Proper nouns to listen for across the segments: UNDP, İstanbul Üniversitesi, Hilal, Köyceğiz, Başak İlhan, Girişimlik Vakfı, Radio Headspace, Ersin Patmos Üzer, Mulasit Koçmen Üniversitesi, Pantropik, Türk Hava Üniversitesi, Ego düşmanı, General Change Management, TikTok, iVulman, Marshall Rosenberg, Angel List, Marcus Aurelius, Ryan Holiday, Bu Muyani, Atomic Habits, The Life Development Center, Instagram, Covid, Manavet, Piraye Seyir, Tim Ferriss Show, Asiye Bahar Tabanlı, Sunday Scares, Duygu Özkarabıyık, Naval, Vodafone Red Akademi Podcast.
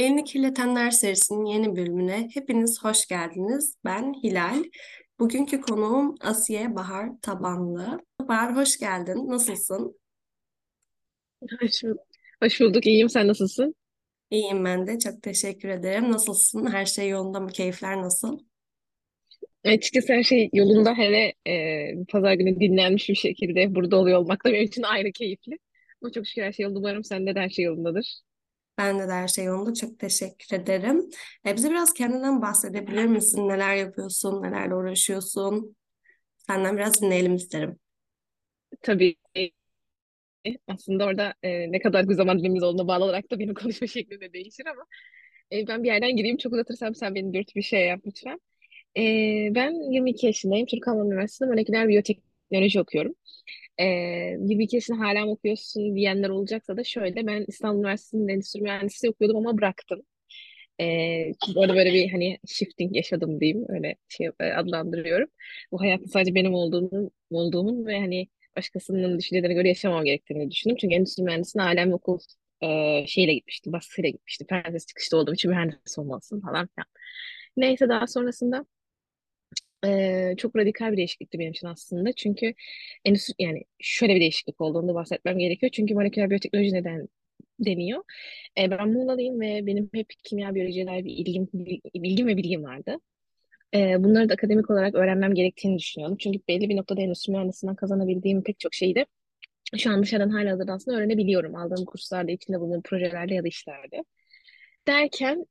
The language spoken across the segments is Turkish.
Elini Kirletenler serisinin yeni bölümüne hepiniz hoş geldiniz. Ben Hilal. Bugünkü konuğum Asiye Bahar Tabanlı. Bahar hoş geldin. Nasılsın? Hoş bulduk. İyiyim. Sen nasılsın? İyiyim ben de. Çok teşekkür ederim. Nasılsın? Her şey yolunda mı? Keyifler nasıl? Açıkçası her şey yolunda. Hele pazar günü dinlenmiş bir şekilde burada oluyor olmak da benim için ayrı keyifli. Ama çok şükür her şey yolunda. Umarım sende de her şey yolundadır. Ben de her şey yolunda. Çok teşekkür ederim. Bize biraz kendinden bahsedebilir misin? Neler yapıyorsun? Nelerle uğraşıyorsun? Senden biraz dinleyelim isterim. Tabii. Aslında orada ne kadar bir zaman dilimimiz olduğuna bağlı olarak da benim konuşma şeklim de değişir ama ben bir yerden gireyim. Çok uzatırsam sen beni dürt bir şey yap lütfen. Ben 22 yaşındayım. Türk Hava Üniversitesi'nde moleküler biyoteknoloji okuyorum. 22 yaşında hala mı okuyorsun diyenler olacaksa da şöyle, ben İstanbul Üniversitesi'nin Endüstri Mühendisliği okuyordum ama bıraktım. Orada böyle bir hani shifting yaşadım diyeyim, öyle şey adlandırıyorum. Bu hayatın sadece benim olduğumun ve hani başkasının düşüncelerine göre yaşamam gerektiğini düşündüm. Çünkü Endüstri Mühendisliği'nin alem okul şeyle gitmişti, baskıyla gitmişti. Prenses çıkışta olduğum için mühendis olmalısın falan filan. Neyse, daha sonrasında çok radikal bir değişiklikti benim için aslında. Çünkü yani şöyle bir değişiklik olduğunu bahsetmem gerekiyor. Çünkü moleküler biyoteknoloji neden deniyor? Ben Muğla'lıyım ve benim hep kimya, biyolojiye dair bir bilgim vardı. Bunları da akademik olarak öğrenmem gerektiğini düşünüyordum. Çünkü belli bir noktada endüstri mühendisinden kazanabildiğim pek çok şeyi de şu an dışarıdan halihazırda aslında öğrenebiliyorum. Aldığım kurslarda, içinde bulunduğum projelerde ya da işlerde. Derken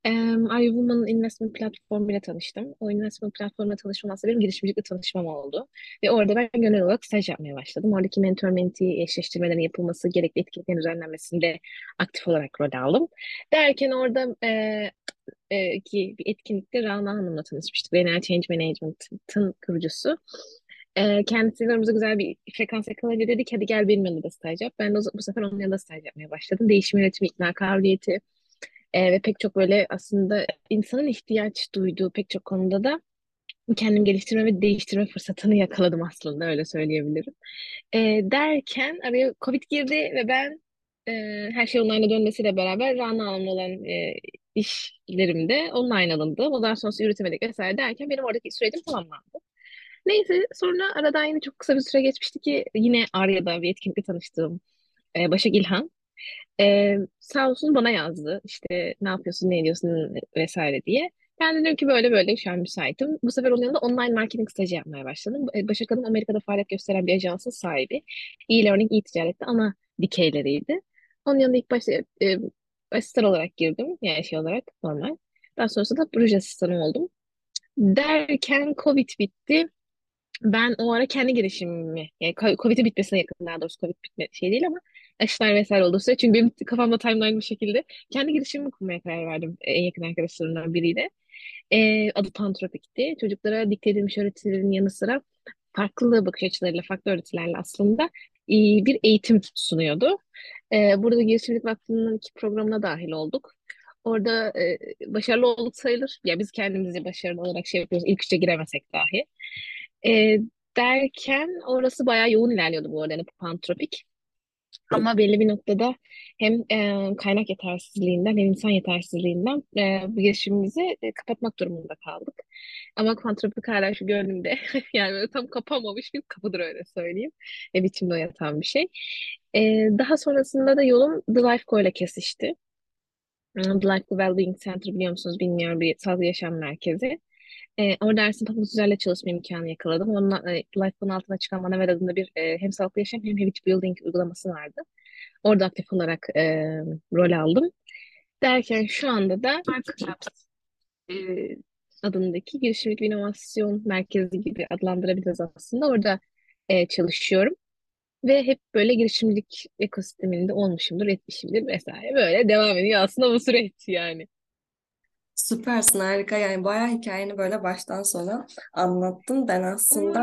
iVulman'ın investment platformuyla tanıştım. O investment platformuyla tanışmam aslında benim girişimcilikle tanışmam oldu. Ve orada ben gönüllü olarak staj yapmaya başladım. Oradaki mentor-mentee eşleştirmelerin yapılması, gerekli etkinliklerin düzenlenmesinde aktif olarak rol aldım. Derken orada ki bir etkinlikte Ryan Hanım'la tanışmıştık. General Change Management'ın kurucusu. Kendisiyle aramızda güzel bir frekans yakalayınca dedik, hadi gel benim yanımda staj yap. Ben de bu sefer onun yanında staj yapmaya başladım. Değişim yönetimi, ikna kabiliyeti. Ve pek çok böyle aslında insanın ihtiyaç duyduğu pek çok konuda da kendimi geliştirme ve değiştirme fırsatını yakaladım aslında, öyle söyleyebilirim. Derken araya Covid girdi ve ben her şey online'a dönmesiyle beraber Rana Hanım'la olan işlerimde online alındı. Ondan sonrası yürütemedik vesaire derken benim oradaki sürecim tamamlandı. Neyse, sonra aradan yine çok kısa bir süre geçmişti ki yine Arya'da bir etkinlikte tanıştığım Başak İlhan. Sağ olsun bana yazdı, işte ne yapıyorsun, ne ediyorsun vesaire diye. Ben de dedim ki böyle şu an müsaitim. Bu sefer onun yanında online marketing stajı yapmaya başladım. Başak Hanım Amerika'da faaliyet gösteren bir ajansın sahibi. E-learning, e-ticarette ana dikeyleriydi. Onun yanında ilk başta asistan olarak girdim. Yani şey olarak normal. Daha sonrasında da proje asistanı oldum. Derken Covid bitti. Ben o ara kendi girişimimi, yani Covid'in bitmesine yakın, daha doğrusu Covid bitme şey değil ama aşılar vesaire olduğu süre. Çünkü benim kafamda timeline bu şekilde. Kendi girişimimi kurmaya karar verdim en yakın arkadaşlarımdan biriyle. Adı Pantropik'ti. Çocuklara dikte edilmiş öğretilerin yanı sıra farklı bakış açılarıyla, farklı öğretilerle aslında bir eğitim sunuyordu. Burada Girişimlik Vakfı'nın 2 programına dahil olduk. Orada başarılı olduk sayılır. Ya biz kendimizi başarılı olarak şey yapıyoruz. İlk 3'e giremesek dahi. Derken orası bayağı yoğun ilerliyordu bu arada, yani Pantropik. Ama belli bir noktada hem kaynak yetersizliğinden hem insan yetersizliğinden bu girişimimizi kapatmak durumunda kaldık. Ama Pantropik hala şu gönlümde yani böyle tam kapanmamış bir kapıdır, öyle söyleyeyim. İçimde yatan bir şey. Daha sonrasında da yolum The Life ile kesişti. The Life Development Center biliyor musunuz bilmiyorum, bir sağlıklı yaşam merkezi. Orada Ersin Patmos Üzer'le çalışma imkanı yakaladım. Onun Life'ın altına çıkan Manavet adında bir hem sağlıklı yaşam hem habit building uygulaması vardı. Orada aktif olarak rol aldım. Derken şu anda da Marcus Aurelius adındaki girişimlik inovasyon merkezi gibi adlandırabiliriz aslında. Orada çalışıyorum. Ve hep böyle girişimlik ekosisteminde olmuşumdur, etmişimdir vesaire. Böyle devam ediyor aslında bu süreç yani. Süpersin, harika. Yani bayağı hikayeni böyle baştan sona anlattın. Ben aslında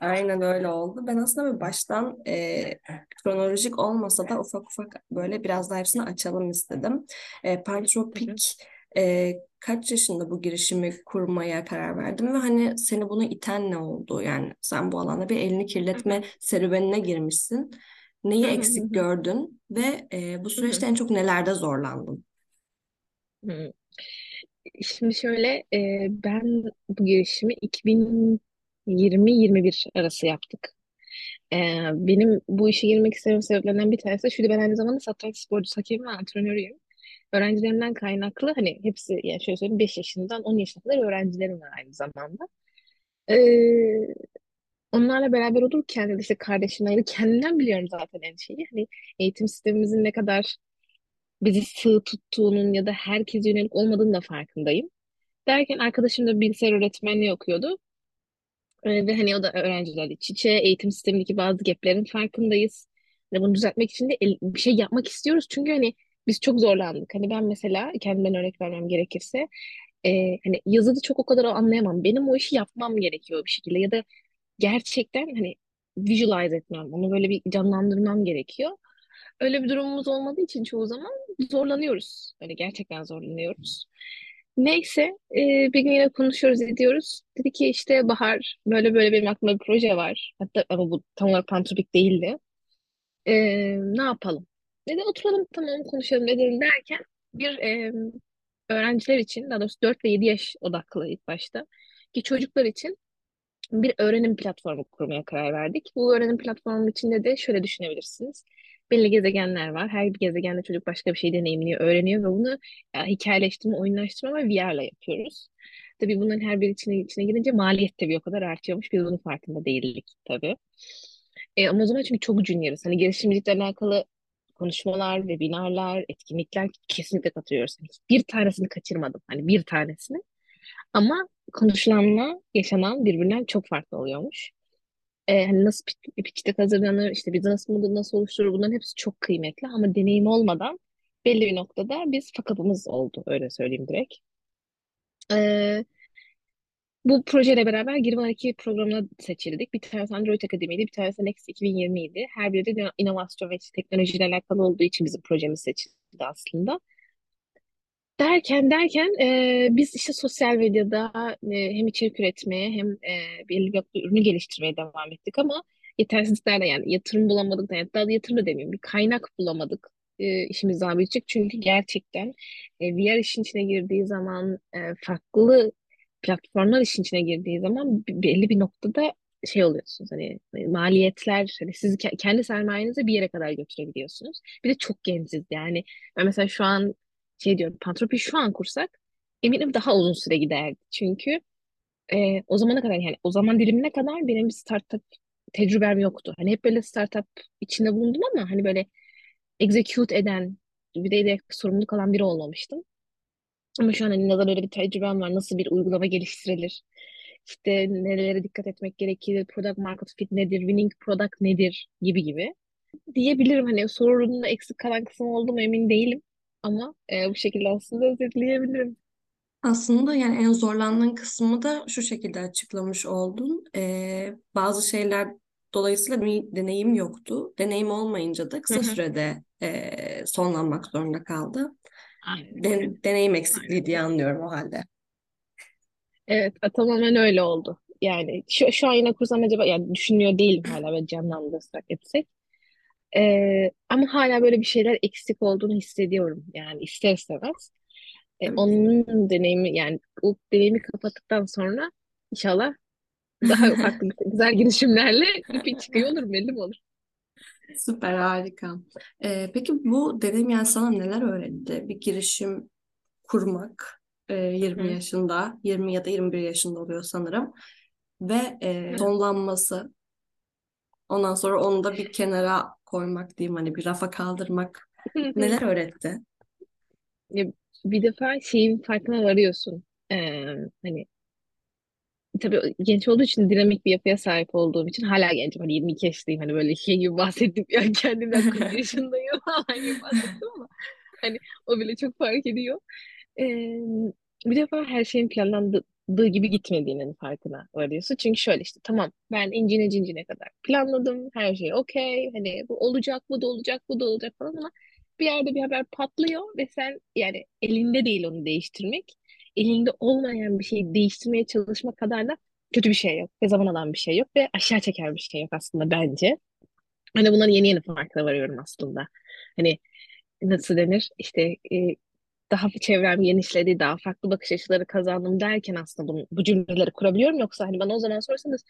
aynen öyle oldu. Ben aslında bir baştan kronolojik olmasa da ufak ufak böyle biraz daha hepsini açalım istedim. Pantropik kaç yaşında bu girişimi kurmaya karar verdin ve hani seni bunu iten ne oldu? Yani sen bu alanda bir elini kirletme serüvenine girmişsin. Neyi eksik gördün ve bu süreçte en çok nelerde zorlandın? Hı. Şimdi şöyle, ben bu girişimi 2020-21 arası yaptık. Benim bu işe girmek istemem sebeplerinden bir tanesi de şuydu: ben aynı zamanda satranç sporcusu, hakem ve antrenörüyüm. Öğrencilerimden kaynaklı, hani hepsi, yani şöyle söyleyeyim, 5 yaşından 10 yaşına kadar öğrencilerim var aynı zamanda. Ee, Onlarla beraber olurken ya da işte kardeşimden, yani kendimden biliyorum zaten en şeyi. Hani eğitim sistemimizin ne kadar bizi sığ tuttuğunun ya da herkese yönelik olmadığının da farkındayım. Derken arkadaşım da bilgisayar öğretmenliği okuyordu. Ve hani o da öğrencilerle iç içe, eğitim sistemindeki bazı gaplerin farkındayız. Ve bunu düzeltmek için de bir şey yapmak istiyoruz. Çünkü hani biz çok zorlandık. Hani ben mesela kendimden örnek vermem gerekirse hani yazıda çok o kadar anlayamam. Benim o işi yapmam gerekiyor bir şekilde ya da gerçekten hani visualize etmem, onu böyle bir canlandırmam gerekiyor. Öyle bir durumumuz olmadığı için çoğu zaman zorlanıyoruz. Hani gerçekten zorlanıyoruz. Neyse, bir gün yine konuşuyoruz, ediyoruz. Dedi ki işte Bahar, böyle böyle benim aklımda bir proje var. Hatta ama bu tam olarak Pantropik değildi. Ne yapalım? Dedi, oturalım, tamam, konuşalım edelim derken bir öğrenciler için, daha doğrusu 4 ve 7 yaş odaklı ilk başta ki çocuklar için bir öğrenim platformu kurmaya karar verdik. Bu öğrenim platformu içinde de şöyle düşünebilirsiniz. Belli gezegenler var. Her bir gezegende çocuk başka bir şey deneyimliyor, öğreniyor ve bunu hikayeleştirme, oyunlaştırma ve VR'la yapıyoruz. Tabii bunların her biri içine girince maliyet tabii o kadar artıyormuş. Biz bunun farkında değildik tabii. Ama o zaman çünkü çok junior'ız. Hani girişimcilikle alakalı konuşmalar, webinarlar, etkinlikler kesinlikle katılıyoruz. Hani bir tanesini kaçırmadım. Hani bir tanesini. Ama konuşulanla yaşanan birbirinden çok farklı oluyormuş. Hani nasıl pitch'te hazırlanır, işte biz nasıl mıdır, nasıl oluşturur, bunların hepsi çok kıymetli. Ama deneyim olmadan belli bir noktada biz fakapımız oldu, öyle söyleyeyim direkt. Ee, Bu projeyle beraber Girvan 2 programına seçildik. Bir tanesi Android Akademi'ydi, bir tanesi Next 2020'ydi. Her biri de inovasyon ve teknolojiyle alakalı olduğu için bizim projemiz seçildi aslında. Derken biz işte sosyal medyada hem içerik üretmeye hem belli bir ürünü geliştirmeye devam ettik ama yetersizliklerle, yani yatırım bulamadık da, hatta yatırım da demeyeyim, bir kaynak bulamadık işimiz daha büyüyecek. Çünkü gerçekten VR işin içine girdiği zaman, farklı platformlar işin içine girdiği zaman belli bir noktada şey oluyorsunuz, hani maliyetler, hani sizi kendi sermayenize bir yere kadar götürebiliyorsunuz. Bir de çok genciz, yani ben mesela şu an şey diyorum, Pantropik şu an kursak eminim daha uzun süre giderdi. Çünkü o zamana kadar, yani o zaman dilimine kadar benim bir startup tecrübem yoktu. Hani hep böyle startup içinde bulundum ama hani böyle execute eden, bir de direkt sorumluluk alan biri olmamıştım. Ama şu an hani Naval öyle bir tecrübem var. Nasıl bir uygulama geliştirilir? İşte nelere dikkat etmek gerekir? Product market fit nedir? Winning product nedir? Gibi gibi. Diyebilirim, hani sorunun eksik kalan kısım oldu mu emin değilim. Ama bu şekilde aslında özetleyebilirim. Aslında yani en zorlandığın kısmı da şu şekilde açıklamış oldun. Bazı şeyler dolayısıyla bir deneyim yoktu. Deneyim olmayınca da kısa sürede sonlanmak zorunda kaldı. Aynen. Deneyim eksikliği Aynen. diye anlıyorum o halde. Evet, tamamen öyle oldu. Yani şu an yine kursam acaba, yani düşünmüyor değilim hala, böyle canlandırsak etsek. Ama hala böyle bir şeyler eksik olduğunu hissediyorum, yani ister istemez. Onun deneyimi, yani o deneyimi kapattıktan sonra inşallah daha farklı güzel girişimlerle bir çıkıyor olur, belli mi olur? Süper, harika. Peki bu deneyim yani sana neler öğretti? Bir girişim kurmak 20 yaşında, 20 ya da 21 yaşında oluyor sanırım ve sonlanması. Ondan sonra onu da bir kenara koymak diyeyim, hani bir rafa kaldırmak neler öğretti? Bir defa şeyin farkına varıyorsun. Hani tabii genç olduğu için, dinamik bir yapıya sahip olduğum için, hala gencim, hani 22 yaşındayım, hani böyle şey gibi bahsettim ya, kendimden 40 yaşındayım falan gibi bahsettim ama hani o bile çok fark ediyor. Bir defa her şeyin planlandığı gibi gitmediğinin farkına varıyorsun. Çünkü şöyle, işte tamam ben incine cincine kadar planladım. Her şey okey. Hani bu olacak, bu da olacak, bu da olacak falan ama bir yerde bir haber patlıyor ve sen, yani elinde değil onu değiştirmek. Elinde olmayan bir şeyi değiştirmeye çalışma kadar da kötü bir şey yok. Ve zaman alan bir şey yok ve aşağı çeken bir şey yok aslında bence. Hani bunların yeni farkına varıyorum aslında. Hani nasıl denir? İşte daha çevrem genişledi, daha farklı bakış açıları kazandım derken aslında bu cümleleri kurabiliyorum. Yoksa hani bana o zaman sorsanız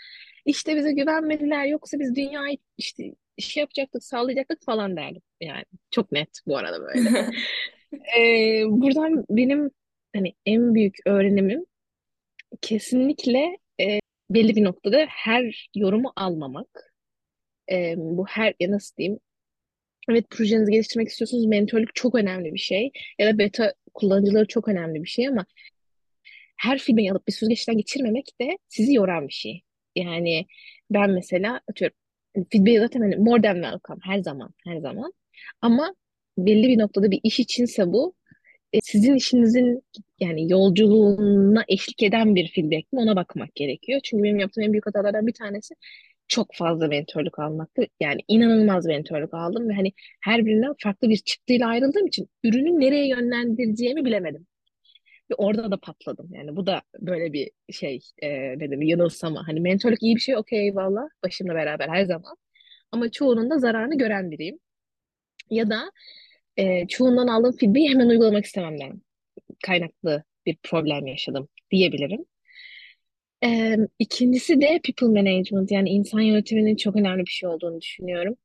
işte bize güvenmediler, yoksa biz dünyayı işte şey yapacaktık, sağlayacaktık falan derdim. Yani çok net bu arada böyle. Buradan benim hani en büyük öğrenimim kesinlikle belli bir noktada her yorumu almamak. Bu her, nasıl diyeyim? Evet, projenizi geliştirmek istiyorsunuz. Mentörlük çok önemli bir şey. Ya da beta kullanıcıları çok önemli bir şey ama her filmi alıp bir süzgeçten geçirmemek de sizi yoran bir şey. Yani ben mesela atıyorum feedback'i zaten hani more than welcome her zaman. Ama belli bir noktada bir iş içinse bu sizin işinizin yani yolculuğuna eşlik eden bir feedback mi, ona bakmak gerekiyor. Çünkü benim yaptığım en büyük hatalardan bir tanesi çok fazla mentörlük almaktı. Yani inanılmaz mentörlük aldım ve hani her birinden farklı bir çıktıyla ayrıldığım için ürünü nereye yönlendireceğimi bilemedim. Ve orada da patladım. Yani bu da böyle bir şey dedim, yanılsama. Hani mentörlük iyi bir şey, okey, valla başımla beraber her zaman. Ama çoğunun da zararını gören biriyim. Ya da çoğundan aldığım feedback'i hemen uygulamak istememden kaynaklı bir problem yaşadım diyebilirim. İkincisi de people management, yani insan yönetiminin çok önemli bir şey olduğunu düşünüyorum.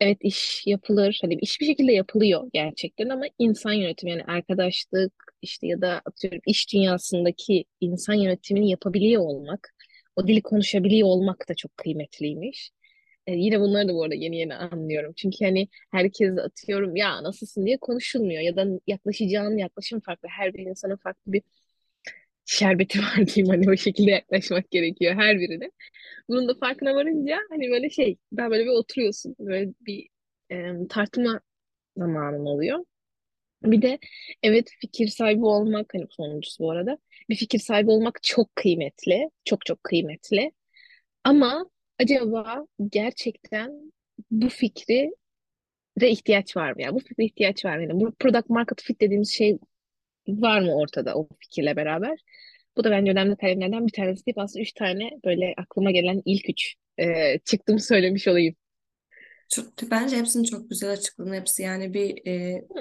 Evet, iş yapılır, hani iş bir şekilde yapılıyor gerçekten ama insan yönetimi, yani arkadaşlık işte ya da atıyorum iş dünyasındaki insan yönetimini yapabiliyor olmak, o dili konuşabiliyor olmak da çok kıymetliymiş. Yine bunları da bu arada yeni anlıyorum. Çünkü hani herkes atıyorum ya nasılsın diye konuşulmuyor ya da yaklaşım farklı, her bir insanın farklı bir şerbeti var diyeyim, hani o şekilde yaklaşmak gerekiyor her birine. Bunun da farkına varınca hani böyle şey, daha böyle bir oturuyorsun, böyle bir tartışma zamanın oluyor. Bir de evet, fikir sahibi olmak, hani sonuncusu bu arada, bir fikir sahibi olmak çok kıymetli, çok çok kıymetli. Ama acaba gerçekten bu fikri de ihtiyaç var mı? Yani bu fikre ihtiyaç var mı? Yani bu product market fit dediğimiz şey var mı ortada o fikirle beraber? Bu da bence önemli kalemlerden bir tanesi deyip aslında 3 tane böyle aklıma gelen ilk 3 çıktım söylemiş olayım. Bence hepsini çok güzel açıkladın, hepsi yani bir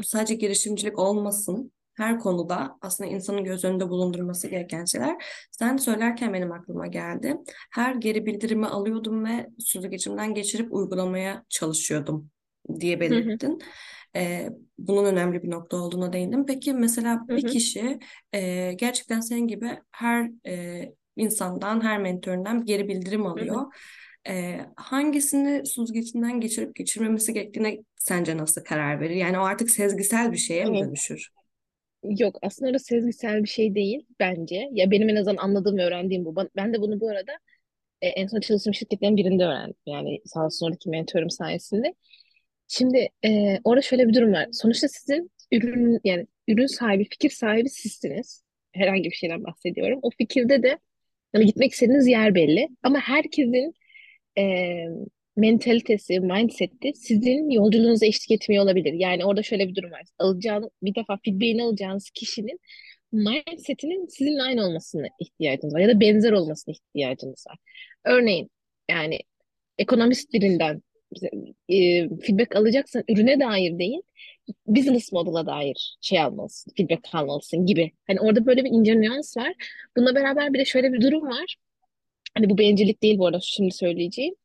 sadece girişimcilik olmasın. Her konuda aslında insanın göz önünde bulundurması gereken şeyler. Sen söylerken benim aklıma geldi. Her geri bildirimi alıyordum ve süzgeçimden geçirip uygulamaya çalışıyordum diye belirttin. Hı hı. Bunun önemli bir nokta olduğuna değindim. Peki mesela bir kişi gerçekten senin gibi her insandan, her mentöründen geri bildirim alıyor. Hangisini süzgecinden geçirip geçirmemesi gerektiğine sence nasıl karar verir? Yani o artık sezgisel bir şeye mi dönüşür? Yok, aslında orası sezgisel bir şey değil bence. Ya benim en azından anladığım ve öğrendiğim bu. Ben de bunu bu arada en son çalıştığım şirketlerin birinde öğrendim. Yani sağ olsun oradaki mentorum sayesinde. Şimdi orada şöyle bir durum var. Sonuçta sizin ürün sahibi, fikir sahibi sizsiniz. Herhangi bir şeyden bahsediyorum. O fikirde de yani gitmek istediğiniz yer belli. Ama herkesin mentalitesi, mindset'i sizin yolculuğunuza eşlik etmiyor olabilir. Yani orada şöyle bir durum var. Bir defa feedback'ini alacağınız kişinin mindset'inin sizinle aynı olmasına ihtiyacınız var. Ya da benzer olmasına ihtiyacınız var. Örneğin yani ekonomist birinden feedback alacaksan ürüne dair değil, business model'a dair şey almalısın, feedback almalısın gibi. Hani orada böyle bir ince nüans var. Bununla beraber bir de şöyle bir durum var. Hani bu bencillik değil bu arada şimdi söyleyeceğim.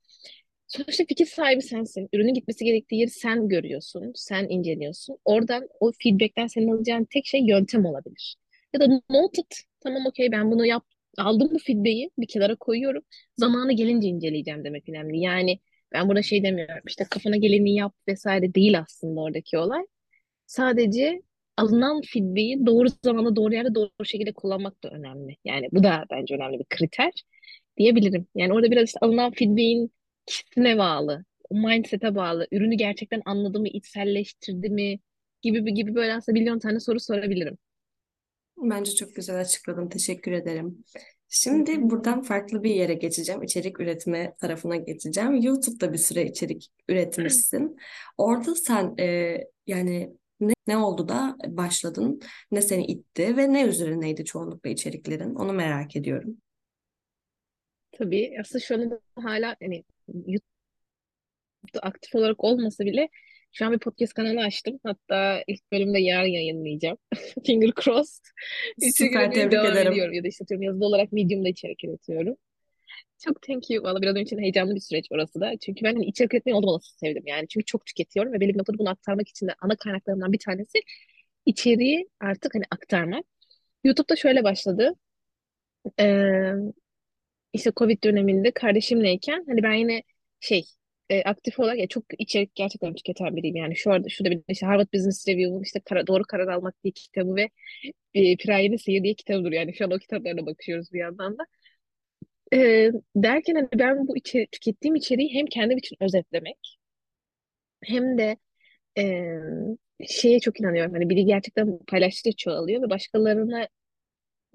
Sonuçta fikir sahibi sensin. Ürünün gitmesi gerektiği yeri sen görüyorsun, sen inceliyorsun. Oradan o feedback'ten senin alacağın tek şey yöntem olabilir. Ya da noted, tamam okey ben bunu aldım bu feedback'i bir kenara koyuyorum. Zamanı gelince inceleyeceğim demek önemli. Yani ben burada şey demiyorum işte kafana geleni yap vesaire değil aslında oradaki olay. Sadece alınan feedback'i doğru zamanda, doğru yerde, doğru şekilde kullanmak da önemli. Yani bu da bence önemli bir kriter diyebilirim. Yani orada biraz işte alınan feedback'in kişisine bağlı, mindset'e bağlı, ürünü gerçekten anladı mı, içselleştirdi mi gibi böyle aslında milyon tane soru sorabilirim. Bence çok güzel açıkladın. Teşekkür ederim. Şimdi buradan farklı bir yere geçeceğim. İçerik üretme tarafına geçeceğim. YouTube'da bir süre içerik üretmişsin. Orada sen yani ne oldu da başladın? Ne seni itti ve ne üzerineydi çoğunlukla içeriklerin? Onu merak ediyorum. Tabii. Aslında şu anda hala hani YouTube'da aktif olarak olmasa bile Şu an bir podcast kanalı açtım. Hatta ilk bölümde yarın yayınlayacağım. Finger crossed. Süper, tebrik ederim. Ya da işte yazılı olarak Medium'da içerik üretiyorum. Çok thank you. Valla biraz için heyecanlı bir süreç orası da. Çünkü ben içerik üretmeyi oldum olası sevdim yani. Çünkü çok tüketiyorum ve belli bir noktada bunu aktarmak için de ana kaynaklarımdan bir tanesi içeriği artık hani aktarmak. YouTube'da şöyle başladı. İşte Covid döneminde kardeşimleyken hani ben yine aktif olarak ya çok içerik gerçekten tüketen biriyim. Yani şu da bir işte Harvard Business Review'un işte Doğru Karar Almak diye kitabı ve Piraye Seyir diye kitabıdır. Yani şu an o kitaplarına bakıyoruz bir yandan da. Derken hani ben bu tükettiğim içeriği hem kendim için özetlemek hem de şeye çok inanıyorum. Hani biri gerçekten paylaştıkça çoğalıyor ve başkalarına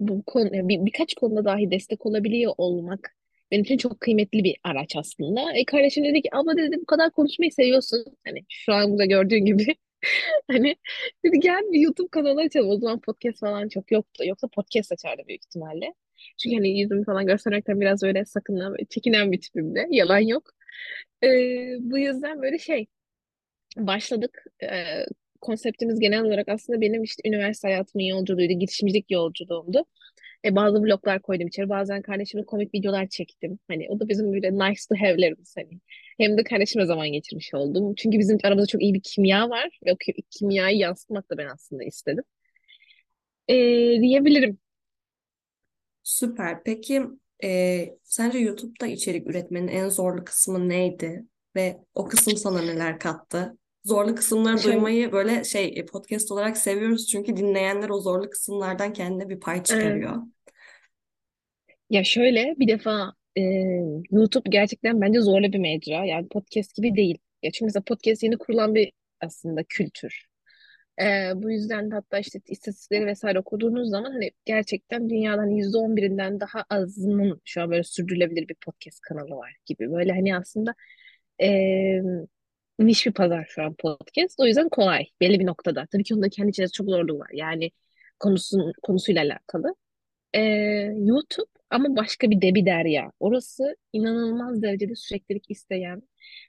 bu konu, birkaç konuda dahi destek olabiliyor olmak benim için çok kıymetli bir araç aslında. Kardeşim dedi ki abla dedi bu kadar konuşmayı seviyorsun. Hani şu an burada gördüğün gibi. Hani dedi gel bir YouTube kanalı açalım. O zaman podcast falan çok yoktu. Yoksa podcast açardı büyük ihtimalle. Çünkü hani yüzümü falan göstermekten biraz öyle sakınan, çekinen bir tipimde. Yalan yok. Bu yüzden böyle başladık. Konseptimiz genel olarak aslında benim işte üniversite hayatımın yolculuğuydu, girişimcilik yolculuğumdu. Bazı vloglar koydum içeri, bazen kardeşimle komik videolar çektim. Hani o da bizim böyle nice to have'lerimiz hani. Hem de kardeşime zaman geçirmiş oldum. Çünkü bizim aramızda çok iyi bir kimya var ve o kimyayı yansıtmak da ben aslında istedim. Diyebilirim. Süper. Peki sence YouTube'da içerik üretmenin en zorlu kısmı neydi? Ve o kısım sana neler kattı? Zorlu kısımları duymayı böyle podcast olarak seviyoruz. Çünkü dinleyenler o zorlu kısımlardan kendine bir pay çıkarıyor. Ya şöyle bir defa YouTube gerçekten bence zorlu bir mecra. Yani podcast gibi değil. Ya çünkü mesela podcast yeni kurulan bir aslında kültür. Bu yüzden de hatta işte istatistikleri vesaire okuduğunuz zaman hani gerçekten dünyadan %11'inden daha azının şu an böyle sürdürülebilir bir podcast kanalı var gibi. Böyle hani aslında niş bir pazar şu an podcast. O yüzden kolay. Belli bir noktada. Tabii ki onun da kendi içerisinde çok zorluğu var. Yani konusuyla alakalı. YouTube ama başka bir debi derya. Orası inanılmaz derecede süreklilik isteyen,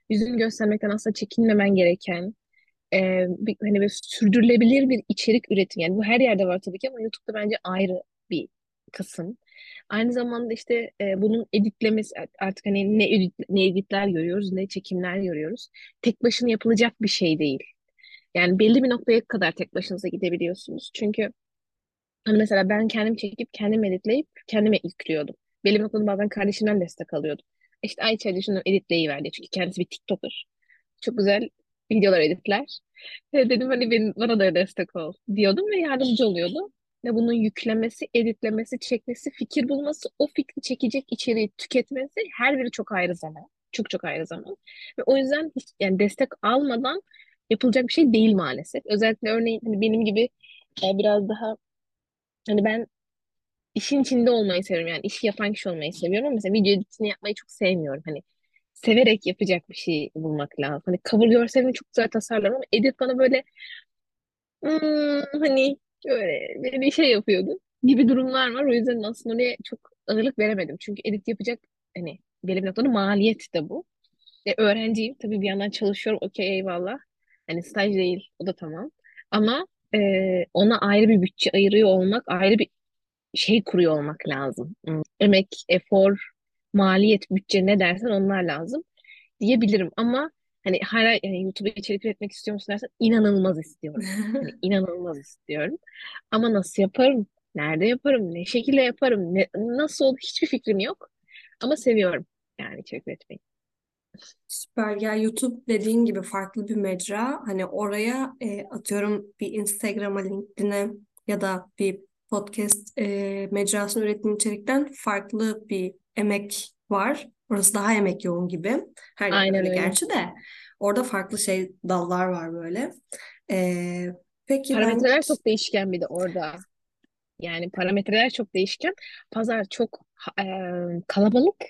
yüzünü göstermekten asla çekinmemen gereken, hani böyle sürdürülebilir bir içerik üretim. Yani bu her yerde var tabii ki ama YouTube'da bence ayrı bir kısım. Aynı zamanda işte bunun editlemesi artık hani ne editler görüyoruz ne çekimler görüyoruz. Tek başına yapılacak bir şey değil. Yani belli bir noktaya kadar tek başınıza gidebiliyorsunuz. Çünkü hani mesela ben kendim çekip kendim editleyip kendime yüklüyordum. Belli bir noktada bazen kardeşimden destek alıyordum. İşte Ayça'yla şunu editleyiverdi çünkü kendisi bir TikToker. Çok güzel videolar editler. Dedim hani bana da destek ol diyordum ve yardımcı oluyordu. Ve bunun yüklemesi, editlemesi, çekmesi, fikir bulması, o fikri çekecek içeriği tüketmesi her biri çok ayrı zaman. Çok çok ayrı zaman. Ve o yüzden yani destek almadan yapılacak bir şey değil maalesef. Özellikle örneğin hani benim gibi biraz daha hani ben işin içinde olmayı seviyorum. Yani işi yapan kişi olmayı seviyorum ama mesela video editini yapmayı çok sevmiyorum. Hani severek yapacak bir şey bulmak lazım. Hani cover görselini çok güzel tasarlarım ama edit bana böyle hani böyle bir yapıyordu gibi durumlar var. O yüzden aslında oraya çok ağırlık veremedim. Çünkü edit yapacak hani belli bir noktada maliyet de bu. Öğrenciyim. Tabii bir yandan çalışıyorum. Okey eyvallah. Hani staj değil. O da tamam. Ama ona ayrı bir bütçe ayırıyor olmak, ayrı bir kuruyor olmak lazım. Emek, efor, maliyet, bütçe ne dersen onlar lazım diyebilirim. Ama hani hala yani YouTube'a içerik üretmek istiyor musun dersen inanılmaz istiyorum. Yani inanılmaz istiyorum. Ama nasıl yaparım? Nerede yaparım? Ne şekilde yaparım? Nasıl olur? Hiçbir fikrim yok. Ama seviyorum yani içerik üretmeyi. Süper. Ya YouTube dediğin gibi farklı bir mecra. Hani oraya atıyorum bir Instagram'a, LinkedIn'e ya da bir podcast mecrasını ürettiğin içerikten farklı bir emek var. Orası daha emek yoğun gibi. Her aynen öyle. Gerçi de orada farklı dallar var böyle. Peki parametreler çok değişken bir de orada. Yani parametreler çok değişken. Pazar çok kalabalık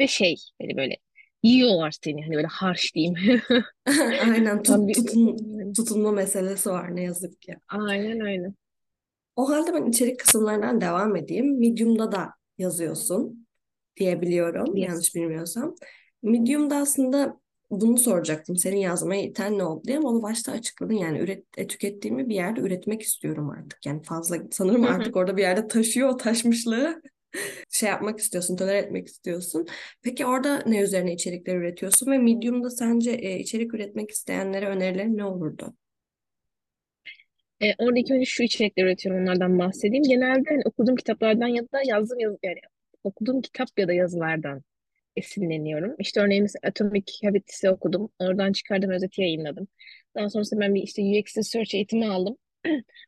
ve hani böyle yiyorlar seni. Hani böyle harç diyeyim. Aynen. Tutunma meselesi var ne yazık ki. Aynen öyle. O halde ben içerik kısımlarından devam edeyim. Medium'da da yazıyorsun diyebiliyorum. Yes. Yanlış bilmiyorsam. Medium'da aslında bunu soracaktım. Senin yazmaya iten ne oldu diye, ama onu başta açıkladın. Yani tükettiğimi bir yerde üretmek istiyorum artık. Yani fazla sanırım artık orada bir yerde taşıyor o taşmışlığı. Şey yapmak istiyorsun, toler etmek istiyorsun. Peki orada ne üzerine içerikler üretiyorsun ve Medium'da sence içerik üretmek isteyenlere önerilerin ne olurdu? Oradaki önce şu içerikleri üretiyorum, onlardan bahsedeyim. Genelde hani, okuduğum kitaplardan ya da okuduğum kitap ya da yazılardan esinleniyorum. İşte örneğin Atomic Habits'i okudum. Oradan çıkardım, özeti yayınladım. Daha sonrasında ben bir işte UX Research eğitimi aldım.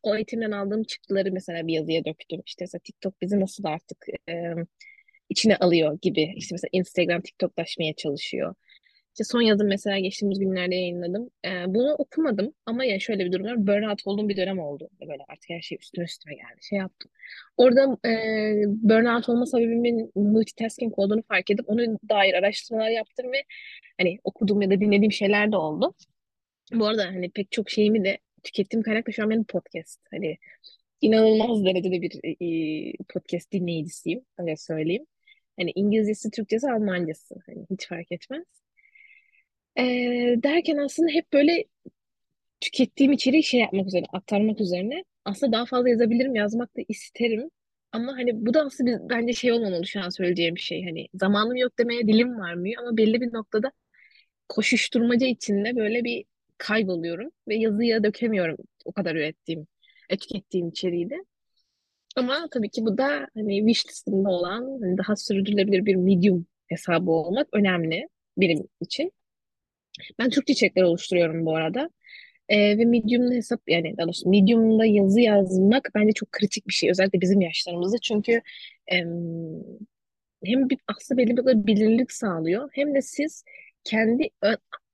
O eğitimden aldığım çıktıları mesela bir yazıya döktüm. İşte mesela TikTok bizi nasıl artık içine alıyor gibi. İşte mesela Instagram TikToklaşmaya çalışıyor. İşte son yazım mesela geçtiğimiz günlerde yayınladım. Bunu okumadım ama yani şöyle bir durum var. Burnout olduğum bir dönem oldu. Böyle artık her şey üstüme geldi. Şey yaptım. Orada burnout olma sebebimin multitasking olduğunu fark edip onun dair araştırmalar yaptım ve hani okuduğum ya da dinlediğim şeyler de oldu. Bu arada hani pek çok şeyimi de tükettiğim kaynak da şu an benim podcast. Hani inanılmaz derecede bir podcast dinleyicisiyim. Öyle söyleyeyim. Hani İngilizcesi, Türkçesi, Almancası. Hani hiç fark etmez. Derken aslında hep böyle tükettiğim içeriği şey yapmak üzere, aktarmak üzerine. Aslında daha fazla yazabilirim, yazmak da isterim. Ama hani bu da aslında bence şey olmamalı şu an söyleyeceğim şey. Hani zamanım yok demeye dilim varmıyor ama belli bir noktada koşuşturmaca içinde böyle bir kayboluyorum ve yazıya dökemiyorum o kadar tükettiğim içeriği de. Ama tabii ki bu da hani wish listimde olan, hani daha sürdürülebilir bir medium hesabı olmak önemli benim için. Ben Türkçe içerikler oluşturuyorum bu arada. Ve Medium'da Medium'da yazı yazmak bence çok kritik bir şey. Özellikle bizim yaşlarımızda. Çünkü hem aslında belli bir bilirlik sağlıyor. Hem de siz kendi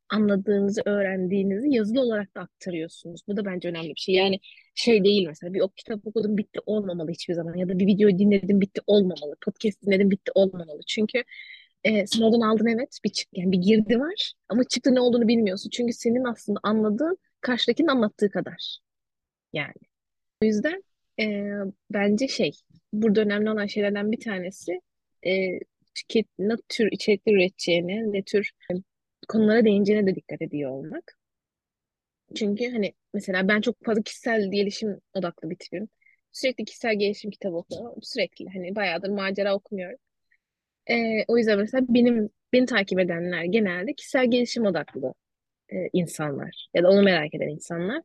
anladığınızı, öğrendiğinizi yazılı olarak da aktarıyorsunuz. Bu da bence önemli bir şey. Yani şey değil mesela bir kitap okudum bitti olmamalı hiçbir zaman. Ya da bir video dinledim bitti olmamalı. Podcast dinledim bitti olmamalı. Çünkü sen oradan aldın evet bir girdi var ama çıktı ne olduğunu bilmiyorsun. Çünkü senin aslında anladığın karşıdakinin anlattığı kadar. Yani. O yüzden bence burada önemli olan şeylerden bir tanesi ne tür içerikler üreteceğine, ne tür konulara değineceğine de dikkat ediyor olmak. Çünkü hani mesela ben çok fazla kişisel gelişim odaklı bir tipim. Sürekli kişisel gelişim kitabı okuyorum. Sürekli hani bayağıdır macera okumuyorum. O yüzden mesela beni takip edenler genelde kişisel gelişim odaklı insanlar ya da onu merak eden insanlar.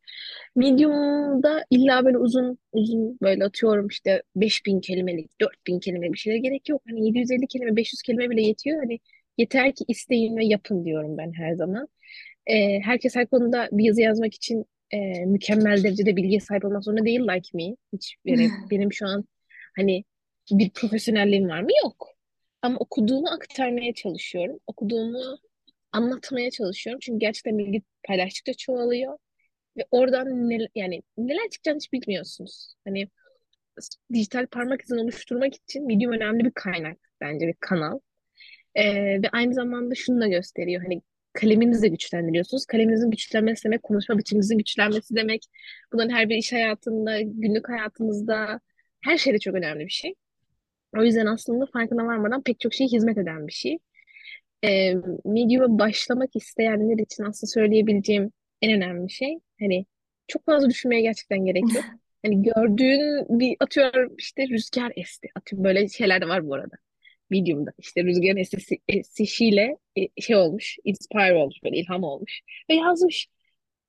Medium'da illa böyle uzun uzun böyle atıyorum işte 5000 kelimelik, 4000 kelime bir şeyler gerek yok. Hani 750 kelime, 500 kelime bile yetiyor. Hani yeter ki isteyin ve yapın diyorum ben her zaman. Herkes her konuda bir yazı yazmak için mükemmel derecede bilgiye sahip olmak zorunda değil like me. Hiç benim şu an hani bir profesyonelliğim var mı? Yok. Ama okuduğumu aktarmaya çalışıyorum. Okuduğumu anlatmaya çalışıyorum. Çünkü gerçekten bilgi paylaştıkça çoğalıyor. Ve oradan neler çıkacağını hiç bilmiyorsunuz. Hani dijital parmak izini oluşturmak için Medium önemli bir kaynak bence, bir kanal. Ve aynı zamanda şunu da gösteriyor. Hani kaleminizi de güçlendiriyorsunuz. Kaleminizin güçlenmesi demek, konuşma biçiminizin güçlenmesi demek. Bunların her bir iş hayatında, günlük hayatınızda her şeyde çok önemli bir şey. O yüzden aslında farkına varmadan pek çok şeye hizmet eden bir şey. Medium'a başlamak isteyenler için aslında söyleyebileceğim en önemli şey hani çok fazla düşünmeye gerçekten gerek yok. Hani gördüğün bir atıyorum işte rüzgar esti. Atıyorum böyle şeyler de var bu arada. Medium'da işte rüzgarın esişiyle şey olmuş, inspire olmuş, böyle ilham olmuş ve yazmış.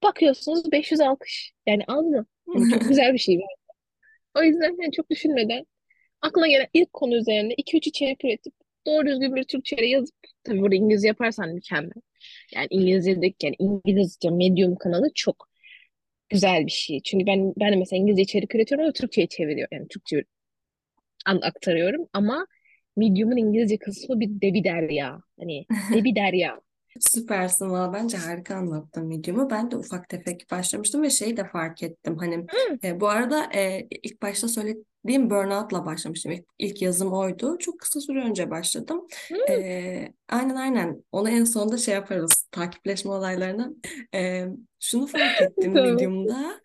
Bakıyorsunuz 500 alkış. Yani aldı. Yani çok güzel bir şey var. O yüzden yani çok düşünmeden aklına gelen ilk konu üzerine 2-3 içerik üretip doğru düzgün bir Türkçe'ye yazıp tabii burada İngilizce yaparsan mükemmel. Yani İngilizce Medium kanalı çok güzel bir şey. Çünkü ben de mesela İngilizce içerik üretiyorum ama Türkçe'ye çeviriyorum. Yani Türkçe aktarıyorum ama Medium'un İngilizce kısmı bir debi derya. Hani debi derya. Süpersin valla, bence harika anlattın Medium'u. Ben de ufak tefek başlamıştım ve şeyi de fark ettim. Hani bu arada ilk başta söylediğim burnout'la başlamıştım. İlk yazım oydu. Çok kısa süre önce başladım. Aynen. Onu en sonunda şey yaparız. Takipleşme olaylarını. Şunu fark ettim Medium'da.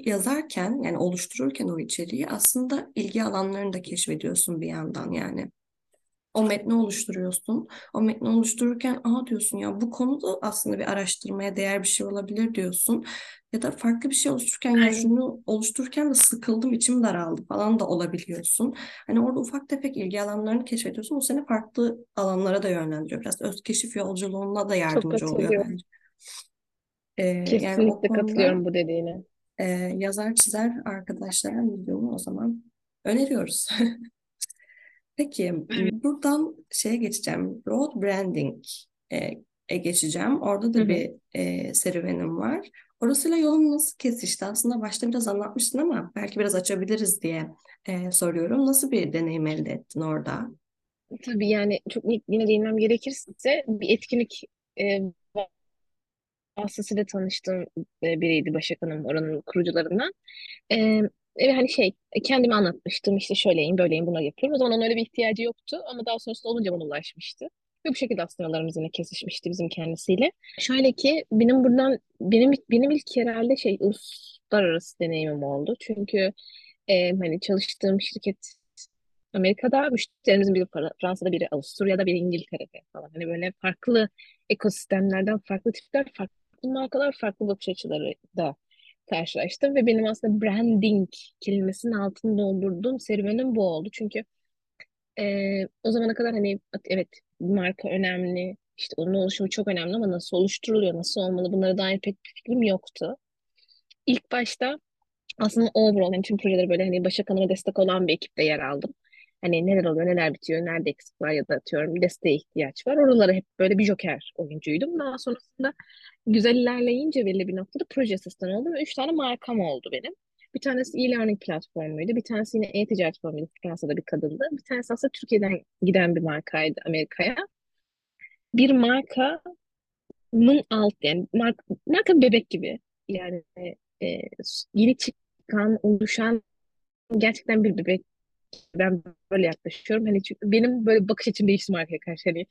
Yazarken yani oluştururken o içeriği aslında ilgi alanlarını da keşfediyorsun bir yandan yani. o metni oluşturuyorsun. O metni oluştururken diyorsun ya bu konu da aslında bir araştırmaya değer bir şey olabilir diyorsun. Ya da farklı bir şey oluştururken ya şunu oluştururken de sıkıldım, içim daraldı falan da olabiliyorsun. Hani orada ufak tefek ilgi alanlarını keşfediyorsun. O seni farklı alanlara da yönlendiriyor. Biraz öz keşif yolculuğuna da yardımcı oluyor bence. Kesinlikle yani konuda, katılıyorum bu dediğine. Yazar çizer arkadaşlara videomu o zaman öneriyoruz. Peki buradan şeye geçeceğim. Road branding geçeceğim. Orada da bir serüvenim var. Orasıyla yolun nasıl kesişti? Aslında başta biraz anlatmıştın ama belki biraz açabiliriz diye soruyorum. Nasıl bir deneyim elde ettin orada? Tabii yani çok yine değinmem gerekirse bir etkinlik vasıtasıyla tanıştığım biriydi Başak Hanım, oranın kurucularından. Hani kendimi anlatmıştım işte şöyleyim böyleyim bunu yapıyorum. O zaman onun öyle bir ihtiyacı yoktu ama daha sonrasında olunca bana ulaşmıştı. Ve bu şekilde aslında yollarımız yine kesişmişti bizim kendisiyle. Şöyle ki benim ilk herhalde uluslararası deneyimim oldu. Çünkü hani çalıştığım şirket Amerika'da, müşterimizin biri Fransa'da, biri Avusturya'da, biri İngiltere'de falan. Hani böyle farklı ekosistemlerden farklı tipler, farklı markalar, farklı bakış açıları da karşılaştım ve benim aslında branding kelimesinin altını doldurduğum serüvenim bu oldu. Çünkü o zamana kadar hani evet marka önemli, işte onun oluşumu çok önemli ama nasıl oluşturuluyor, nasıl olmalı bunlara dair pek bir fikrim yoktu. İlk başta aslında overall yani tüm projeleri böyle hani Başak Hanım'a destek olan bir ekipte yer aldım. Hani neler oluyor, neler bitiyor, nerede eksik var ya da atıyorum desteğe ihtiyaç var. Oralara hep böyle bir joker oyuncuydum. Daha sonrasında güzel ilerleyince belli bir noktada proje asistanı oldum ve 3 tane markam oldu benim. Bir tanesi e-learning platformuydu, bir tanesi yine e-ticaret platformuydu, Fransa'da bir kadındı. Bir tanesi aslında Türkiye'den giden bir markaydı Amerika'ya. Bir markanın yani marka bir bebek gibi. Yani yeni çıkan, oluşan gerçekten bir bebek. Ben böyle yaklaşıyorum. Hani çünkü benim böyle bakış açım değişti markaya karşı. Hani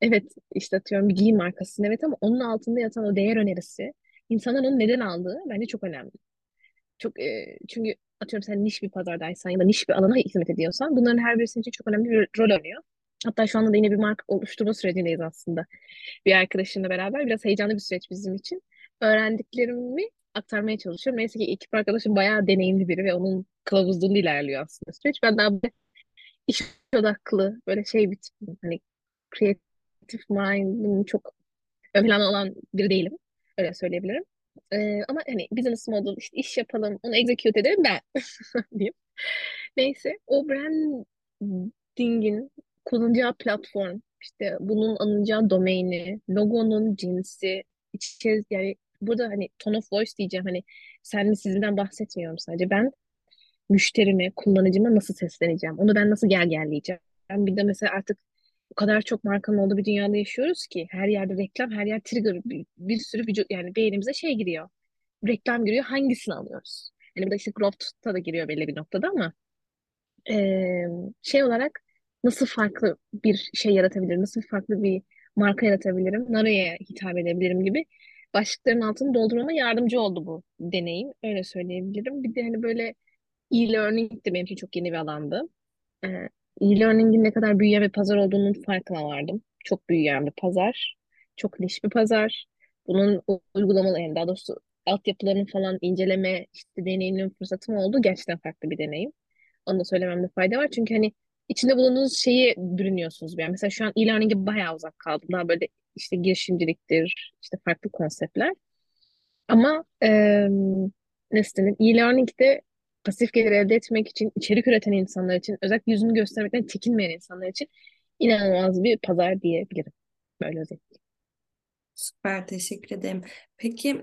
evet işte atıyorum bir giyim markası evet ama onun altında yatan o değer önerisi, insanların onu neden aldığı bence çok önemli. Çok çünkü atıyorum sen niş bir pazardaysan ya da niş bir alana hizmet ediyorsan bunların her birisi için çok önemli bir rol oynuyor. Hatta şu anda da yine bir marka oluşturma sürecindeyiz aslında. Bir arkadaşımla beraber biraz heyecanlı bir süreç bizim için. Öğrendiklerimi aktarmaya çalışıyorum. Neyse ki ekip arkadaşım bayağı deneyimli biri ve onun kılavuzluğunda ilerliyor aslında süreç. Ben daha böyle iş odaklı, böyle bir tipim. Hani creative mind'ın çok ön planı olan biri değilim. Öyle söyleyebilirim. Ama hani business model, işte iş yapalım, onu execute edelim ben diyeyim. Neyse o branding'in kullanacağı platform, işte bunun alınacağı domaini, logonun cinsi, yani burada hani tone of voice diyeceğim, hani sen mi sizden bahsetmiyorum sadece. Ben müşterime, kullanıcıma nasıl sesleneceğim? Onu ben nasıl gergelleyeceğim? Bir de mesela artık o kadar çok markanın olduğu bir dünyada yaşıyoruz ki her yerde reklam, her yer trigger, bir sürü vücut yani beynimize giriyor. Reklam giriyor, hangisini alıyoruz? Yani burada işte growth'ta da giriyor belli bir noktada ama olarak nasıl farklı bir yaratabilirim? Nasıl farklı bir marka yaratabilirim? Nereye hitap edebilirim gibi başlıkların altını doldurmama yardımcı oldu bu deneyim. Öyle söyleyebilirim. Bir de hani böyle e-learning de benim için çok yeni bir alandı. E-learning'in ne kadar büyüyen bir pazar olduğunun farkına vardım. Çok büyüyen bir pazar. Çok niş bir pazar. Bunun uygulamalı yani daha doğrusu altyapılarını falan inceleme, işte deneyimleme fırsatım oldu. Gerçekten farklı bir deneyim. Onu da söylememde fayda var. Çünkü hani içinde bulunduğunuz şeyi bürünüyorsunuz. Yani mesela şu an e-learning'e bayağı uzak kaldım. Daha böyle işte girişimciliktir, işte farklı konseptler. Ama e-learning'de pasif gelir elde etmek için, içerik üreten insanlar için, özellikle yüzünü göstermekten çekinmeyen insanlar için inanılmaz bir pazar diyebilirim. Böyle özetleyeyim. Süper, teşekkür ederim. Peki,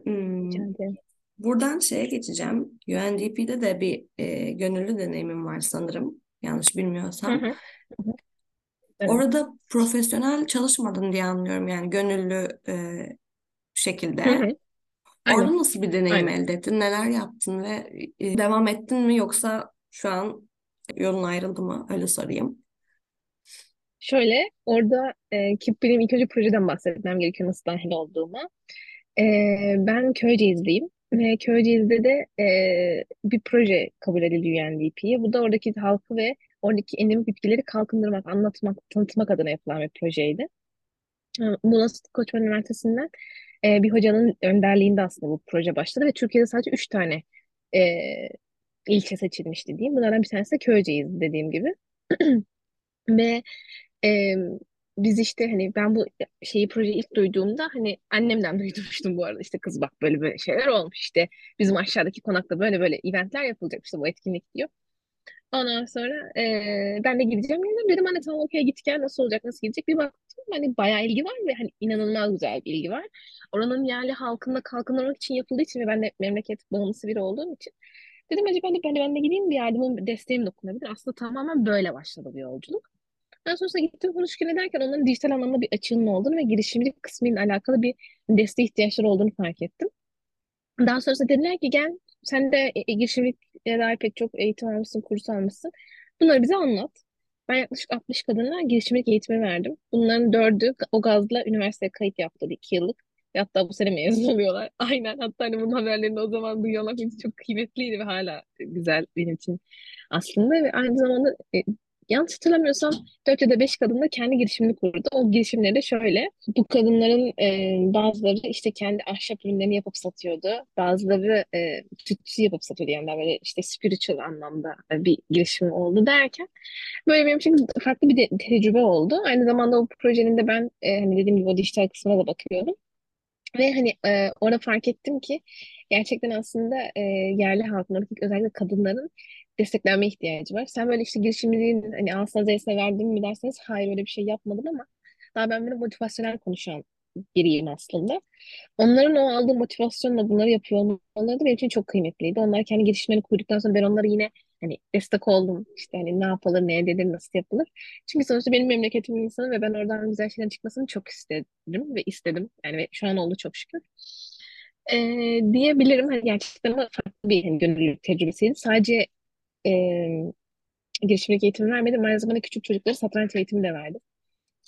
buradan geçeceğim. UNDP'de de bir gönüllü deneyimim var sanırım. Yanlış bilmiyorsam. Evet. Orada profesyonel çalışmadın diye anlıyorum. Yani gönüllü şekilde. Orada nasıl bir deneyim elde ettin? Neler yaptın ve devam ettin mi? Yoksa şu an yolun ayrıldı mı? Öyle sorayım. Şöyle orada ki benim ilk önce projeden bahsetmem gerekiyor nasıl dahil olduğuma. Ben Köyceğiz'deyim. Ve Köyceğiz'de de bir proje kabul edildi UNDP'ye. Bu da oradaki halkı ve oradaki endemik bitkileri kalkındırmak, anlatmak, tanıtmak adına yapılan bir projeydi. Mulasit Koçmen Üniversitesi'nden bir hocanın önderliğinde aslında bu proje başladı ve Türkiye'de sadece 3 tane ilçe seçilmişti diyeyim. Bunlardan bir tanesi de Köyceğiz dediğim gibi. Ve biz işte hani ben bu projeyi ilk duyduğumda hani annemden duymuştum bu arada, işte kız bak böyle böyle şeyler olmuş, işte bizim aşağıdaki konakta böyle böyle eventler yapılacak, işte bu etkinlik diyor. Ondan sonra ben de gideceğim yanına, dedim anne tamam okey git gel, nasıl olacak nasıl gidecek, bir baktım hani bayağı ilgi var ve hani inanılmaz güzel bir ilgi var. Oranın yerli halkında kalkındırmak için yapıldığı için ve ben de memleket bağımlısı biri olduğum için dedim acaba ben de gideyim, bir yardımım desteğim dokunabilir. Aslında tamamen böyle başladı bu yolculuk. Ben sonrasında gittim konuşurken ederken onların dijital anlamda bir açığının olduğunu ve girişimcilik kısmıyla alakalı bir desteğe ihtiyaçları olduğunu fark ettim. Daha sonrasında dediler ki gel sen de girişimcilikle dair pek çok eğitim almışsın, kurs almışsın. Bunları bize anlat. Ben yaklaşık 60 kadına girişimcilik eğitimi verdim. Bunların 4'ü OGAZ'la üniversiteye kayıt yaptı 2 yıllık. Hatta bu sene mezun oluyorlar. Aynen, hatta hani bunun haberlerini o zaman duyuyorlar. Çok kıymetliydi ve hala güzel benim için aslında. Ve aynı zamanda yanlış hatırlamıyorsam 4 ya da 5 kadın da kendi girişimini kurdu. O girişimleri de şöyle. Bu kadınların bazıları işte kendi ahşap ürünlerini yapıp satıyordu. Bazıları tütsü yapıp satıyordu. Yani böyle işte spiritual anlamda bir girişim oldu derken. Böyle benim için farklı bir tecrübe oldu. Aynı zamanda o projenin de ben hani dediğim gibi o dijital kısmına da bakıyordum. Ve hani orada fark ettim ki gerçekten aslında yerli halkın, özellikle kadınların desteklenme ihtiyacı var. Sen böyle işte girişimciliğin hani aslında zeyse verdim mi derseniz hayır öyle bir şey yapmadım, ama daha ben böyle motivasyonel konuşan biriyim aslında. Onların o aldığı motivasyonla bunları yapıyor olmaları da benim için çok kıymetliydi. Onlar kendi girişimlerini kurduktan sonra ben onlara yine hani destek oldum. İşte hani ne yapılır, ne edilir, nasıl yapılır. Çünkü sonuçta benim memleketimin insanı ve ben oradan güzel şeyler çıkmasını çok istedim ve istedim. Yani ve şu an oldu çok şükür. Diyebilirim hani gerçekten farklı bir gönüllülük tecrübesiydi. Sadece girişimlik eğitimi vermedim. Aynı zamanda küçük çocuklara satranç eğitimi de verdim.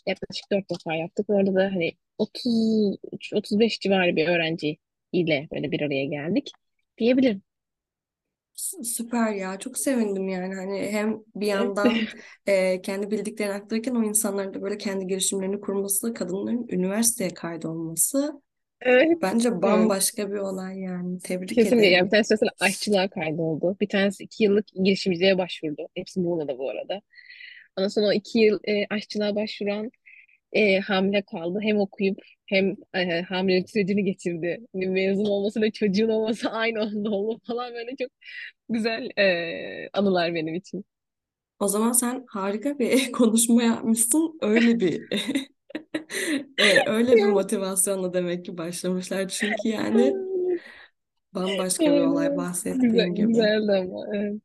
Yaklaşık 4 defa yaptık. Orada da hani 30-35 civarı bir öğrenciyle böyle bir araya geldik diyebilirim. Süper ya. Çok sevindim yani. Hani hem bir yandan kendi bildiklerini aktarırken o insanların da böyle kendi girişimlerini kurması, kadınların üniversiteye kaydolması evet. Bence bambaşka bir olay yani. Tebrik kesinlikle ederim. Yani bir tanesi mesela aşçılığa kaydoldu. Bir tanesi 2 yıllık girişimciliğe başvurdu. Hepsi Muğla'da bu arada. Ondan sonra o 2 yıl aşçılığa başvuran hamile kaldı. Hem okuyup hem hamilelik sürecini geçirdi. Yani mezun olması ve çocuğun olması aynı anda oldu falan, böyle çok güzel anılar benim için. O zaman sen harika bir konuşma yapmışsın. Öyle bir öyle bir motivasyonla demek ki başlamışlar, çünkü yani bambaşka bir olay bahsettiğim güzel, gibi. Güzeldi ama evet.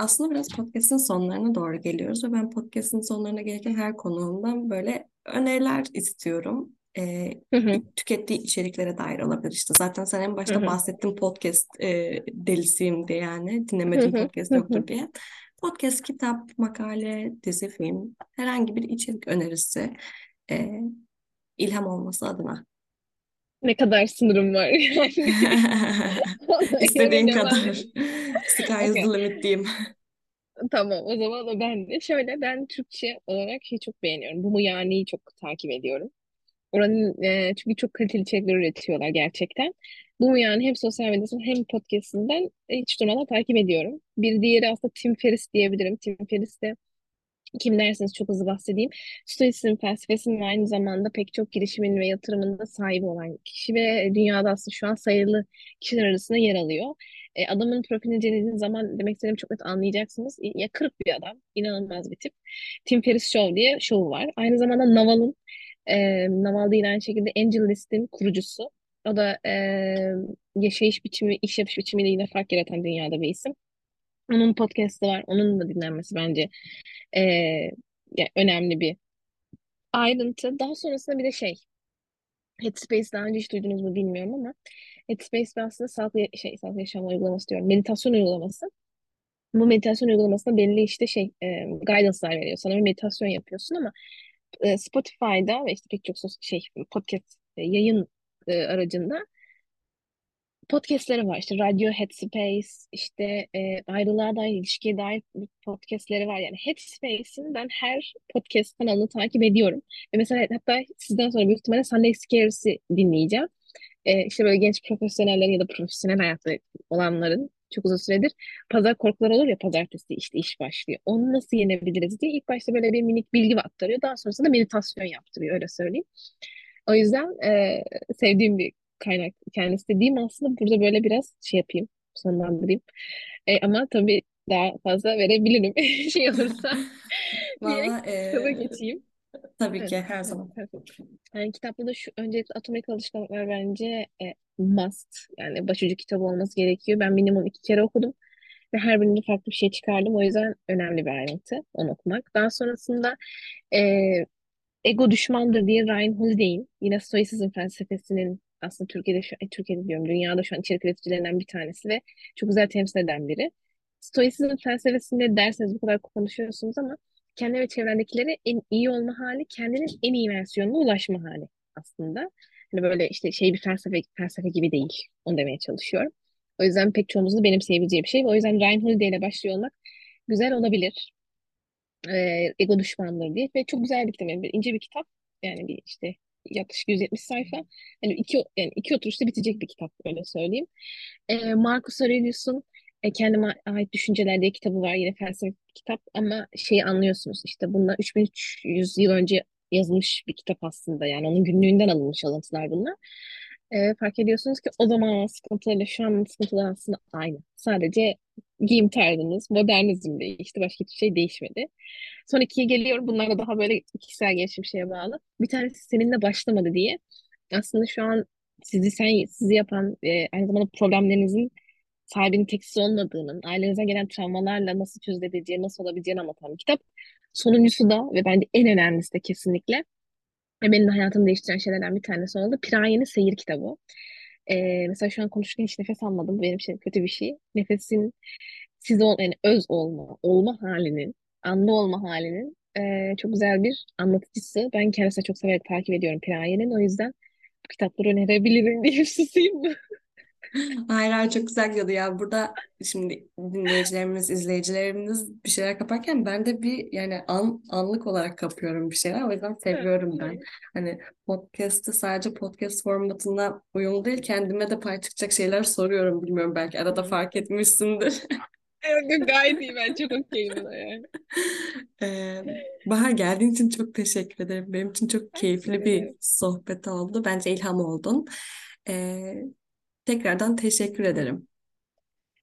Aslında biraz podcast'in sonlarına doğru geliyoruz ve ben podcast'in sonlarına gelirken her konuğumdan böyle öneriler istiyorum. Tükettiği içeriklere dair olabilir işte. Zaten sen en başta bahsettin podcast delisiyim diye, yani dinlemediğim podcast yoktur diye. Podcast, kitap, makale, dizi, film, herhangi bir içerik önerisi ilham olması adına. Ne kadar sınırım var yani. İstediğin kadar. Sky is the limit diyeyim. Tamam, o zaman da ben de. Şöyle, ben Türkçe olarak çok beğeniyorum. Bu Muyani'yi çok takip ediyorum. Oranın çünkü çok kaliteli içerikler üretiyorlar gerçekten. Bu Muyani hem sosyal medyadan hem podcastından hiç durmadan takip ediyorum. Bir diğeri aslında Tim Ferriss diyebilirim. Tim Ferriss de kim derseniz çok hızlı bahsedeyim. Stoisizm felsefesinin aynı zamanda pek çok girişimin ve yatırımında sahibi olan kişi ve dünyada aslında şu an sayılı kişiler arasında yer alıyor. Adamın profilini incelediğiniz zaman demek istediğimi çok net anlayacaksınız. Ya kırık bir adam, inanılmaz bir tip. Tim Ferriss Show diye şovu var. Aynı zamanda Naval'ın, Naval değil aynı şekilde Angel List'in kurucusu. O da yaşayış biçimi, iş yapış biçimiyle yine fark yaratan dünyada bir isim. Onun podcast'ı var. Onun da dinlenmesi bence yani önemli bir ayrıntı. Daha sonrasında bir de Headspace, daha önce hiç duydunuz mu bilmiyorum ama Headspace aslında sağlıklı yaşam uygulaması diyorum. Meditasyon uygulaması. Bu meditasyon uygulamasında belli işte guidance'lar veriyor. Sana bir meditasyon yapıyorsun ama Spotify'da ve işte pek çok podcast yayın aracında podcastleri var. İşte Radio Headspace, işte ayrılığa dair, ilişkiye dair podcastleri var. Yani Headspace'in ben her podcast kanalını takip ediyorum. Ve mesela hatta sizden sonra büyük ihtimalle Sunday Scares'i dinleyeceğim. İşte böyle genç profesyonellerin ya da profesyonel hayatta olanların çok uzun süredir pazar korkuları olur ya, pazartesi işte iş başlıyor. Onu nasıl yenebiliriz diye ilk başta böyle bir minik bilgi aktarıyor. Daha sonrasında meditasyon yaptırıyor, öyle söyleyeyim. O yüzden sevdiğim bir kaynak kendisi dediğim, aslında burada böyle biraz şey yapayım, sonlandırayım. Ama tabii daha fazla verebilirim şey olursa. Vallahi kitaba geçeyim. Tabii ki, her zaman. Yani kitapta da şu, öncelikle Atomic Alışkanlıklar bence must. Yani başucu kitabı olması gerekiyor. Ben minimum 2 kere okudum. Ve her birinde farklı bir şey çıkardım. O yüzden önemli bir ayrıntı onu okumak. Daha sonrasında Ego Düşmandır diye Reinhold'in, yine Stoicism felsefesinin aslında Türkiye'de diyorum, dünyada şu an içerik üreticilerinden bir tanesi ve çok güzel temsil eden biri. Stoicism felsefesinde derseniz bu kadar konuşuyorsunuz ama kendi ve çevrendekilere en iyi olma hali, kendinin en iyi versiyonuna ulaşma hali aslında. Hani böyle işte şey, bir felsefe gibi değil. Onu demeye çalışıyorum. O yüzden pek çoğumuzun benimseyebileceği bir şey. O yüzden Ryan Holiday ile başlıyor olmak güzel olabilir. Ego düşmanları diye. Ve çok güzel bir yani, ince bir kitap. Yani bir işte yaklaşık 170 sayfa. Yani iki oturuşta bitecek bir kitap, öyle söyleyeyim. Marcus Aurelius'un Kendime Ait Düşünceler diye kitabı var. Yine felsefi bir kitap ama şeyi anlıyorsunuz. İşte bundan 3300 yıl önce yazılmış bir kitap aslında. Yani onun günlüğünden alınmış alıntılar bunlar. Fark ediyorsunuz ki o zamanın sıkıntılarıyla şu anın sıkıntıları aslında aynı. Sadece giyim tarzınız, modernizm değil. İşte başka hiçbir şey değişmedi. Son 2'ye geliyorum. Bunlar da daha böyle kişisel gelişim şeye bağlı. Bir tanesi seninle başlamadı diye. Aslında şu an sizi yapan, aynı zamanda problemlerinizin sahibinin tek siz olmadığının, ailenizden gelen travmalarla nasıl çözülebileceğini, nasıl olabileceğini anlatan bir kitap. Sonuncusu da ve bence en önemlisi de kesinlikle benim de hayatımı değiştiren şeylerden bir tanesi oldu. Piraye'nin Seyir kitabı. Mesela şu an konuşurken hiç nefes almadım. Bu benim için kötü bir şey. Nefesin yani öz olma halinin, anlı olma halinin çok güzel bir anlatıcısı. Ben kendisini çok severek takip ediyorum Piraye'nin. O yüzden bu kitapları önerebilirim diye susayım mı? Hayır, çok güzel gidiyordu ya. Burada şimdi dinleyicilerimiz, izleyicilerimiz bir şeyler kaparken ben de bir yani anlık olarak kapıyorum bir şeyler. O yüzden seviyorum ben. Hani podcast'ı sadece podcast formatına uyumlu değil, kendime de pay çıkacak şeyler soruyorum. Bilmiyorum, belki arada fark etmişsindir. Gayet iyi, ben çok okeyim buna yani. Bahar, geldiğin için çok teşekkür ederim. Benim için çok keyifli bir sohbet oldu. Bence ilham oldun. Tekrardan teşekkür ederim.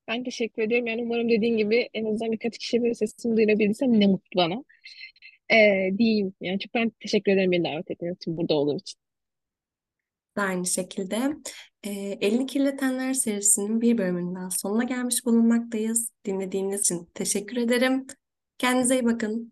Ben teşekkür ederim. Yani umarım dediğin gibi en azından birkaç kişiye böyle sesimi duyurabildiysem ne mutlu bana. Diyeyim. Yani çok ben teşekkür ederim beni davet ettiğiniz için, burada olduğum için. Aynı şekilde Elini Kirletenler serisinin bir bölümünden sonuna gelmiş bulunmaktayız. Dinlediğiniz için teşekkür ederim. Kendinize iyi bakın.